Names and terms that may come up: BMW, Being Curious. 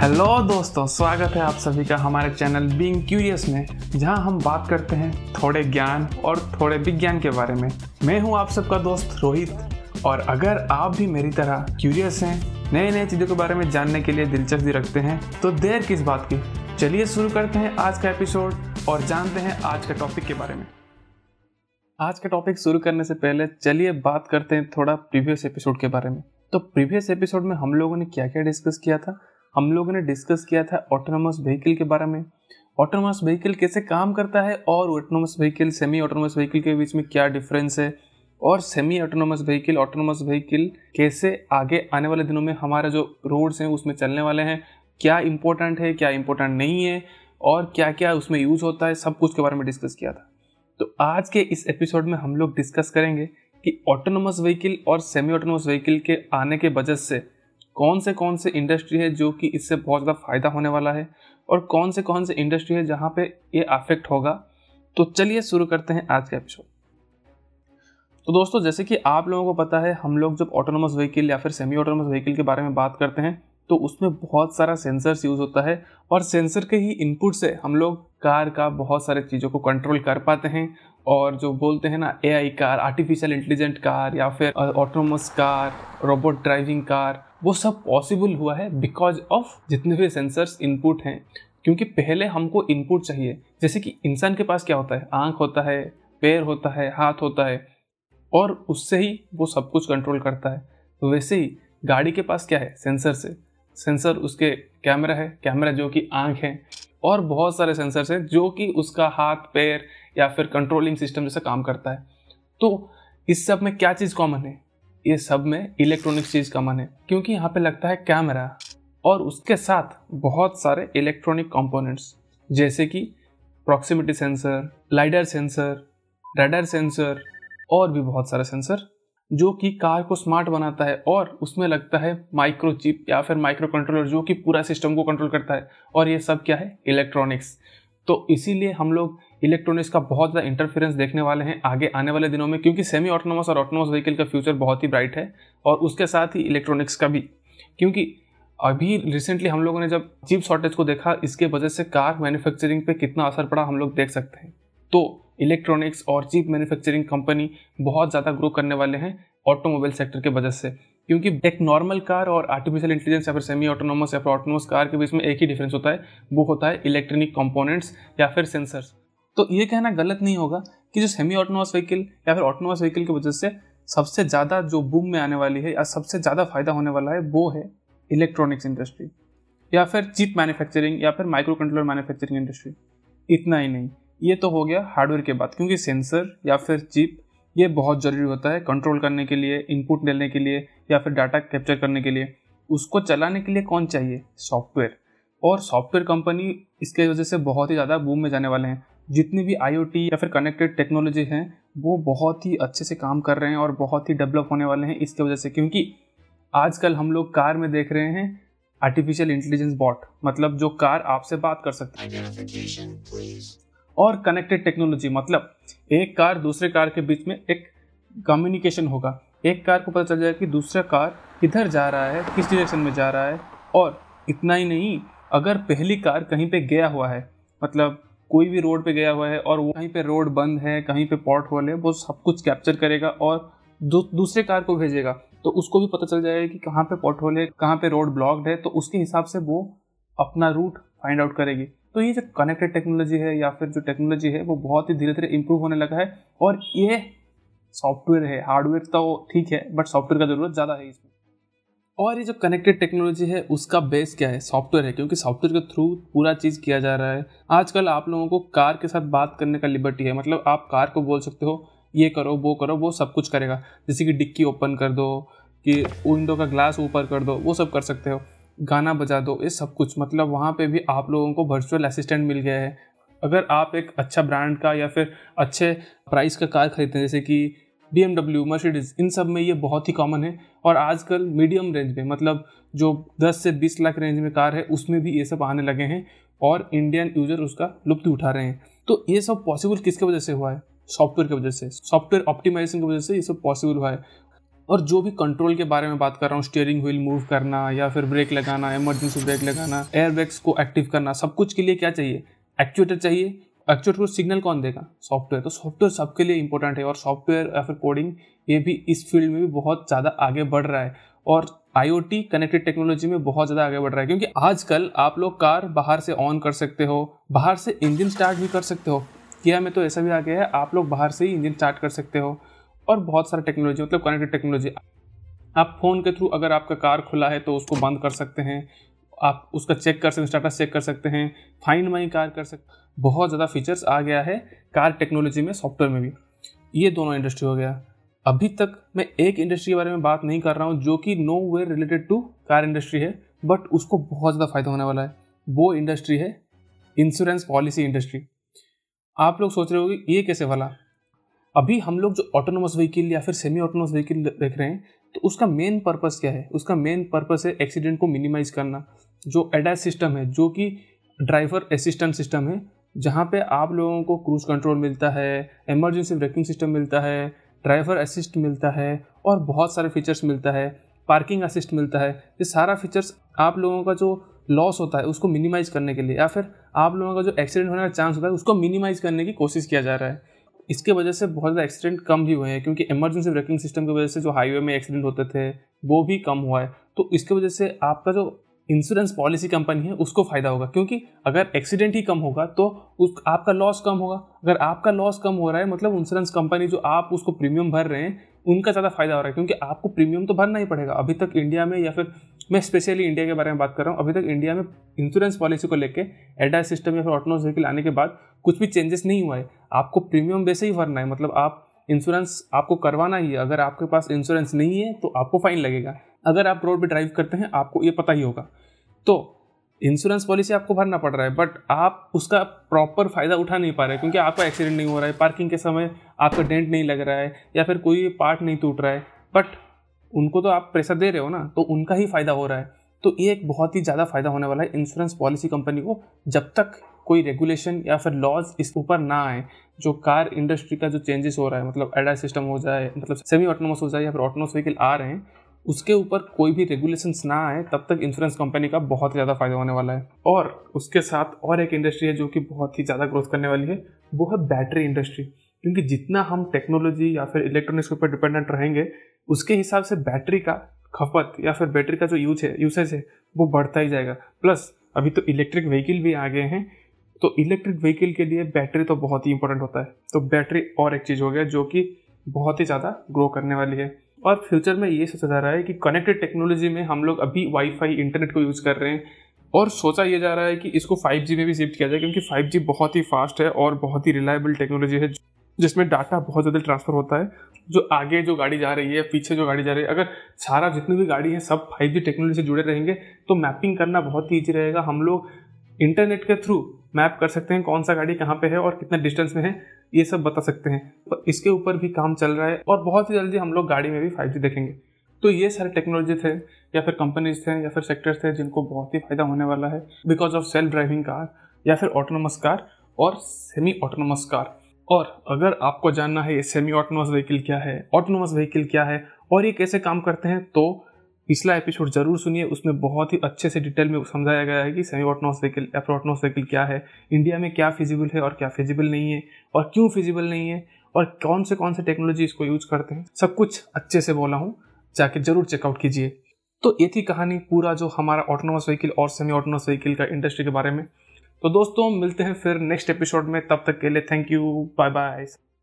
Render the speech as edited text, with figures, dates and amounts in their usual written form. Hello दोस्तों, स्वागत है आप सभी का हमारे चैनल बीइंग क्यूरियस में, जहां हम बात करते हैं थोड़े ज्ञान और थोड़े विज्ञान के बारे में। मैं हूं आप सबका दोस्त रोहित, और अगर आप भी मेरी तरह क्यूरियस हैं, नए नए चीज़ों के बारे में जानने के लिए दिलचस्पी रखते हैं, तो देर किस बात की, चलिए शुरू करते हैं आज का एपिसोड और जानते हैं आज के टॉपिक के बारे में। आज का टॉपिक शुरू करने से पहले चलिए बात करते हैं थोड़ा प्रीवियस एपिसोड के बारे में। तो प्रीवियस एपिसोड में हम लोगों ने क्या क्या डिस्कस किया था? हम लोगों ने डिस्कस किया था ऑटोनोमस व्हीकल के बारे में, ऑटोनोमस व्हीकल कैसे काम करता है और autonomous vehicle semi autonomous vehicle के बीच में क्या डिफरेंस है, और सेमी ऑटोनोमस व्हीकल कैसे आगे आने वाले दिनों में हमारे जो रोड्स हैं उसमें चलने वाले हैं, क्या इम्पोर्टेंट है क्या इम्पोर्टेंट नहीं है और क्या क्या उसमें यूज़ होता है, सब कुछ के बारे में डिस्कस किया था। तो आज के इस एपिसोड में हम लोग डिस्कस करेंगे कि ऑटोनोमस व्हीकल और सेमी ऑटोनोमस व्हीकल के आने के वजह से कौन से इंडस्ट्री है जो कि इससे बहुत ज़्यादा फ़ायदा होने वाला है और कौन से इंडस्ट्री है जहाँ पे ये अफेक्ट होगा। तो चलिए शुरू करते हैं आज का एपिसोड। तो दोस्तों, जैसे कि आप लोगों को पता है, हम लोग जब ऑटोनोमस व्हीकल या फिर सेमी ऑटोनोमस व्हीकल के बारे में बात करते हैं तो उसमें बहुत सारा सेंसर्स यूज़ होता है, और सेंसर के ही इनपुट से हम लोग कार का बहुत सारे चीज़ों को कंट्रोल कर पाते हैं। और जो बोलते हैं ना AI car, artificial intelligent car या फिर autonomous car, robot driving car, वो सब पॉसिबल हुआ है बिकॉज ऑफ जितने भी सेंसर्स इनपुट हैं। क्योंकि पहले हमको इनपुट चाहिए, जैसे कि इंसान के पास क्या होता है, आँख होता है, पैर होता है, हाथ होता है, और उससे ही वो सब कुछ कंट्रोल करता है। तो वैसे ही गाड़ी के पास क्या है, सेंसर उसके कैमरा है, कैमरा जो कि आँख है, और बहुत सारे सेंसर्स हैं जो कि उसका हाथ, पैर या फिर कंट्रोलिंग सिस्टम जैसा काम करता है। तो इस सब में क्या चीज़ कॉमन है, ये सब में इलेक्ट्रॉनिक्स चीज़ कॉमन है, क्योंकि यहाँ पे लगता है कैमरा और उसके साथ बहुत सारे इलेक्ट्रॉनिक कंपोनेंट्स, जैसे कि proximity sensor, lidar sensor, radar sensor और भी बहुत सारे सेंसर जो कि कार को स्मार्ट बनाता है। और उसमें लगता है माइक्रोचिप या फिर माइक्रो कंट्रोलर जो कि पूरा सिस्टम को कंट्रोल करता है, और ये सब क्या है, इलेक्ट्रॉनिक्स। तो इसीलिए हम लोग इलेक्ट्रॉनिक्स का बहुत ज़्यादा इंटरफेरेंस देखने वाले हैं आगे आने वाले दिनों में, क्योंकि सेमी ऑटोनोमस और ऑटोनोमस व्हीकल का फ्यूचर बहुत ही ब्राइट है, और उसके साथ ही इलेक्ट्रॉनिक्स का भी। क्योंकि अभी रिसेंटली हम लोगों ने जब चिप शॉर्टेज को देखा, इसके वजह से कार मैन्युफैक्चरिंग पे कितना असर पड़ा हम लोग देख सकते हैं। तो इलेक्ट्रॉनिक्स और चिप मैन्युफैक्चरिंग कंपनी बहुत ज़्यादा ग्रो करने वाले हैं ऑटोमोबाइल सेक्टर के वजह से, क्योंकि एक नॉर्मल कार और आर्टिफिशियल इंटेलिजेंस या फिर सेमी ऑटोनोमस या फिर ऑटोनोमस कार के बीच में एक ही डिफरेंस होता है, वो होता है इलेक्ट्रॉनिक कंपोनेंट्स या फिर सेंसर्स। तो ये कहना गलत नहीं होगा कि जो सेमी ऑटोनोमस व्हीकल या फिर ऑटोनोमस व्हीकल की वजह से सबसे ज़्यादा जो बूम में आने वाली है या सबसे ज़्यादा फायदा होने वाला है वो है इलेक्ट्रॉनिक्स इंडस्ट्री या फिर चिप मैन्युफैक्चरिंग या फिर माइक्रो कंट्रोलर मैन्युफैक्चरिंग इंडस्ट्री। इतना ही नहीं, ये तो हो गया हार्डवेयर के बाद, क्योंकि सेंसर या फिर चिप ये बहुत ज़रूरी होता है कंट्रोल करने के लिए, इनपुट लेने के लिए या फिर डाटा कैप्चर करने के लिए। उसको चलाने के लिए कौन चाहिए, सॉफ्टवेयर, और सॉफ्टवेयर कंपनी इसके वजह से बहुत ही ज़्यादा बूम में जाने वाले हैं। जितनी भी IoT या फिर कनेक्टेड टेक्नोलॉजी हैं वो बहुत ही अच्छे से काम कर रहे हैं और बहुत ही डेवलप होने वाले हैं इसके वजह से, क्योंकि आजकल हम लोग कार में देख रहे हैं आर्टिफिशियल इंटेलिजेंस बॉट, मतलब जो कार आपसे बात कर सकती है, और कनेक्टेड टेक्नोलॉजी, मतलब एक कार दूसरे कार के बीच में एक कम्युनिकेशन होगा, एक कार को पता चल जाएगा कि दूसरा कार किधर जा रहा है, किस डायरेक्शन में जा रहा है। और इतना ही नहीं, अगर पहली कार कहीं पे गया हुआ है, मतलब कोई भी रोड पे गया हुआ है और वो कहीं पे रोड बंद है, कहीं पे पॉट होल है, वो सब कुछ कैप्चर करेगा और दूसरे कार को भेजेगा। तो उसको भी पता चल जाएगा कि कहाँ पे पॉट होल है, कहाँ पे रोड ब्लॉक्ड है, तो उसके हिसाब से वो अपना रूट फाइंड आउट करेगी। तो ये जो कनेक्टेड टेक्नोलॉजी है या फिर जो टेक्नोलॉजी है वो बहुत ही धीरे धीरे इम्प्रूव होने लगा है, और ये सॉफ्टवेयर है, हार्डवेयर तो ठीक है बट सॉफ्टवेयर का ज़रूरत ज़्यादा है इसमें। और ये जो कनेक्टेड टेक्नोलॉजी है उसका बेस क्या है, सॉफ्टवेयर है, क्योंकि सॉफ्टवेयर के थ्रू पूरा चीज़ किया जा रहा है। आजकल आप लोगों को कार के साथ बात करने का लिबर्टी है, मतलब आप कार को बोल सकते हो ये करो, वो सब कुछ करेगा, जैसे कि डिक्की ओपन कर दो, कि विंडो का ग्लास ऊपर कर दो, वो सब कर सकते हो, गाना बजा दो, ये सब कुछ। मतलब वहाँ पर भी आप लोगों को वर्चुअल असिस्टेंट मिल गया है। अगर आप एक अच्छा ब्रांड का या फिर अच्छे प्राइस का कार खरीदते हैं, जैसे कि BMW, मर्सिडीज, इन सब में ये बहुत ही कॉमन है। और आजकल मीडियम रेंज में, मतलब जो 10 से 20 लाख रेंज में कार है, उसमें भी ये सब आने लगे हैं और इंडियन यूजर उसका लुत्फ़ उठा रहे हैं। तो ये सब पॉसिबल किसके वजह से हुआ है, सॉफ्टवेयर की वजह से, सॉफ्टवेयर ऑप्टिमाइजेशन की वजह से ये सब पॉसिबल हुआ है। और जो भी कंट्रोल के बारे में बात कर रहा हूँ, स्टीयरिंग व्हील मूव करना या फिर ब्रेक लगाना, इमरजेंसी ब्रेक लगाना, एयरबैग्स को एक्टिव करना, सब कुछ के लिए क्या चाहिए? एक्चुएटर चाहिए। एक्चुएटर को सिग्नल कौन देगा? सॉफ्टवेयर। तो सॉफ्टवेयर सबके लिए इंपॉर्टेंट है और सॉफ्टवेयर या फिर कोडिंग ये भी इस फील्ड में भी बहुत ज़्यादा आगे बढ़ रहा है और IoT कनेक्टेड टेक्नोलॉजी में बहुत ज़्यादा आगे बढ़ रहा है, क्योंकि आजकल आप लोग कार बाहर से ऑन कर सकते हो, बाहर से इंजन स्टार्ट भी कर सकते हो। किया में तो ऐसा भी आ गया है, आप लोग बाहर से ही इंजन स्टार्ट कर सकते हो। और बहुत सारा टेक्नोलॉजी, मतलब कनेक्टेड टेक्नोलॉजी, आप फ़ोन के थ्रू अगर आपका कार खुला है तो उसको बंद कर सकते हैं, आप उसका चेक कर सकते हैं, स्टेटस चेक कर सकते हैं, फाइंड माई कार कर सकते। बहुत ज़्यादा फीचर्स आ गया है कार टेक्नोलॉजी में, सॉफ्टवेयर में भी। ये दोनों इंडस्ट्री हो गया। अभी तक मैं एक इंडस्ट्री के बारे में बात नहीं कर रहा हूँ जो कि nowhere related to car industry है, बट उसको बहुत ज़्यादा फायदा होने वाला है। वो इंडस्ट्री है इंश्योरेंस पॉलिसी इंडस्ट्री। आप लोग सोच रहे होंगे ये कैसे वाला। अभी हम लोग जो ऑटोनोमस व्हीकल या फिर सेमी ऑटोनोमस व्हीकल देख रहे हैं, तो उसका मेन पर्पस क्या है? उसका मेन पर्पस है एक्सीडेंट को मिनिमाइज करना। जो एडास सिस्टम है, जो कि ड्राइवर असिस्टेंट सिस्टम है, जहाँ पे आप लोगों को क्रूज कंट्रोल मिलता है, इमरजेंसी ब्रेकिंग सिस्टम मिलता है, ड्राइवर असिस्ट मिलता है और बहुत सारे फीचर्स मिलता है, पार्किंग असिस्ट मिलता है। ये सारा फीचर्स आप लोगों का जो लॉस होता है उसको मिनिमाइज करने के लिए या फिर आप लोगों का जो एक्सीडेंट होने का चांस होता है उसको मिनिमाइज करने की कोशिश किया जा रहा है। इसके वजह से बहुत ज़्यादा एक्सीडेंट कम भी हुए हैं, क्योंकि इमरजेंसी ब्रेकिंग सिस्टम की वजह से जो हाईवे में एक्सीडेंट होते थे वो भी कम हुआ है। तो इसकी वजह से आपका जो इंश्योरेंस पॉलिसी कंपनी है उसको फ़ायदा होगा, क्योंकि अगर एक्सीडेंट ही कम होगा तो आपका लॉस कम होगा। अगर आपका लॉस कम हो रहा है मतलब इंश्योरेंस कंपनी जो आप उसको प्रीमियम भर रहे हैं उनका ज़्यादा फायदा हो रहा है, क्योंकि आपको प्रीमियम तो भरना ही पड़ेगा। अभी तक इंडिया में, या फिर मैं स्पेशली इंडिया के बारे में बात कर रहा हूँ, अभी तक इंडिया में इंश्योरेंस पॉलिसी को लेकर एडास सिस्टम या फिर ऑटोनॉमस व्हीकल आने के बाद कुछ भी चेंजेस नहीं हुआ है। आपको प्रीमियम वैसे ही भरना है, मतलब आप इंश्योरेंस आपको करवाना ही है। अगर आपके पास इंश्योरेंस नहीं है तो आपको फाइन लगेगा। अगर आप रोड पे ड्राइव करते हैं आपको ये पता ही होगा। तो इंश्योरेंस पॉलिसी आपको भरना पड़ रहा है, बट आप उसका प्रॉपर फ़ायदा उठा नहीं पा रहे, क्योंकि आपका एक्सीडेंट नहीं हो रहा है, पार्किंग के समय आपका डेंट नहीं लग रहा है या फिर कोई पार्ट नहीं टूट रहा है, बट उनको तो आप पैसा दे रहे हो ना, तो उनका ही फ़ायदा हो रहा है। तो ये एक बहुत ही ज़्यादा फायदा होने वाला है इंश्योरेंस पॉलिसी कंपनी को, जब तक कोई रेगुलेशन या फिर लॉज इस ऊपर ना आए। जो कार इंडस्ट्री का जो चेंजेस हो रहा है, मतलब एडास सिस्टम हो जाए, मतलब सेमी ऑटोनोमस हो जाए या फिर ऑटोनोमस व्हीकल आ रहे हैं, उसके ऊपर कोई भी रेगुलेशंस ना आए तब तक इंश्योरेंस कंपनी का बहुत ज़्यादा फायदा होने वाला है। और उसके साथ और एक इंडस्ट्री है जो कि बहुत ही ज़्यादा ग्रोथ करने वाली है, वो है बैटरी इंडस्ट्री। क्योंकि जितना हम टेक्नोलॉजी या फिर इलेक्ट्रॉनिक्स के ऊपर डिपेंडेंट रहेंगे उसके हिसाब से बैटरी का खपत या फिर बैटरी का जो यूसेज है वो बढ़ता ही जाएगा। प्लस अभी तो इलेक्ट्रिक व्हीकल भी आ गए हैं, तो इलेक्ट्रिक व्हीकल के लिए बैटरी तो बहुत ही इंपॉर्टेंट होता है। तो बैटरी और एक चीज़ हो गया जो कि बहुत ही ज़्यादा ग्रो करने वाली है। और फ्यूचर में ये सोचा जा रहा है कि कनेक्टेड टेक्नोलॉजी में हम लोग अभी वाईफाई इंटरनेट को यूज़ कर रहे हैं, और सोचा ये जा रहा है कि इसको 5G में भी शिफ्ट किया जाए, क्योंकि 5G बहुत ही फास्ट है और बहुत ही रिलायबल टेक्नोलॉजी है जिसमें डाटा बहुत ज़्यादा ट्रांसफ़र होता है। जो आगे जो गाड़ी जा रही है, पीछे जो गाड़ी जा रही है, अगर सारा जितनी भी गाड़ी है सब 5G टेक्नोलॉजी से जुड़े रहेंगे तो मैपिंग करना बहुत ईजी रहेगा। हम लोग इंटरनेट के थ्रू मैप कर सकते हैं कौन सा गाड़ी कहाँ पे है और कितना डिस्टेंस में है, ये सब बता सकते हैं। तो इसके ऊपर भी काम चल रहा है और बहुत ही जल्दी हम लोग गाड़ी में भी 5G देखेंगे। तो ये सारे टेक्नोलॉजी थे या फिर कंपनीज थे या फिर सेक्टर्स थे जिनको बहुत ही फायदा होने वाला है because of self driving car या फिर ऑटोनोमस कार और सेमी ऑटोनोमस कार। और अगर आपको जानना है ये सेमी ऑटोनोमस व्हीकल क्या है, ऑटोनोमस व्हीकल क्या है और ये कैसे काम करते हैं, तो पिछला एपिसोड जरूर सुनिए। उसमें बहुत ही अच्छे से डिटेल में समझाया गया है कि सेमी ऑटोनोमस व्हीकल या फिर ऑटोनोमस व्हीकल क्या है, इंडिया में क्या फिजिबल है और क्या फिजिबल नहीं है, और क्यों फिजिबल नहीं है, और कौन से टेक्नोलॉजी इसको यूज करते हैं, सब कुछ अच्छे से बोला हूँ, जाके जरूर चेकआउट कीजिए। तो ये थी कहानी पूरा जो हमारा ऑटोनोमस व्हीकल और सेमी ऑटोनोमस व्हीकल का इंडस्ट्री के बारे में। तो दोस्तों मिलते हैं फिर नेक्स्ट एपिसोड में, तब तक के लिए थैंक यू, बाय बाय।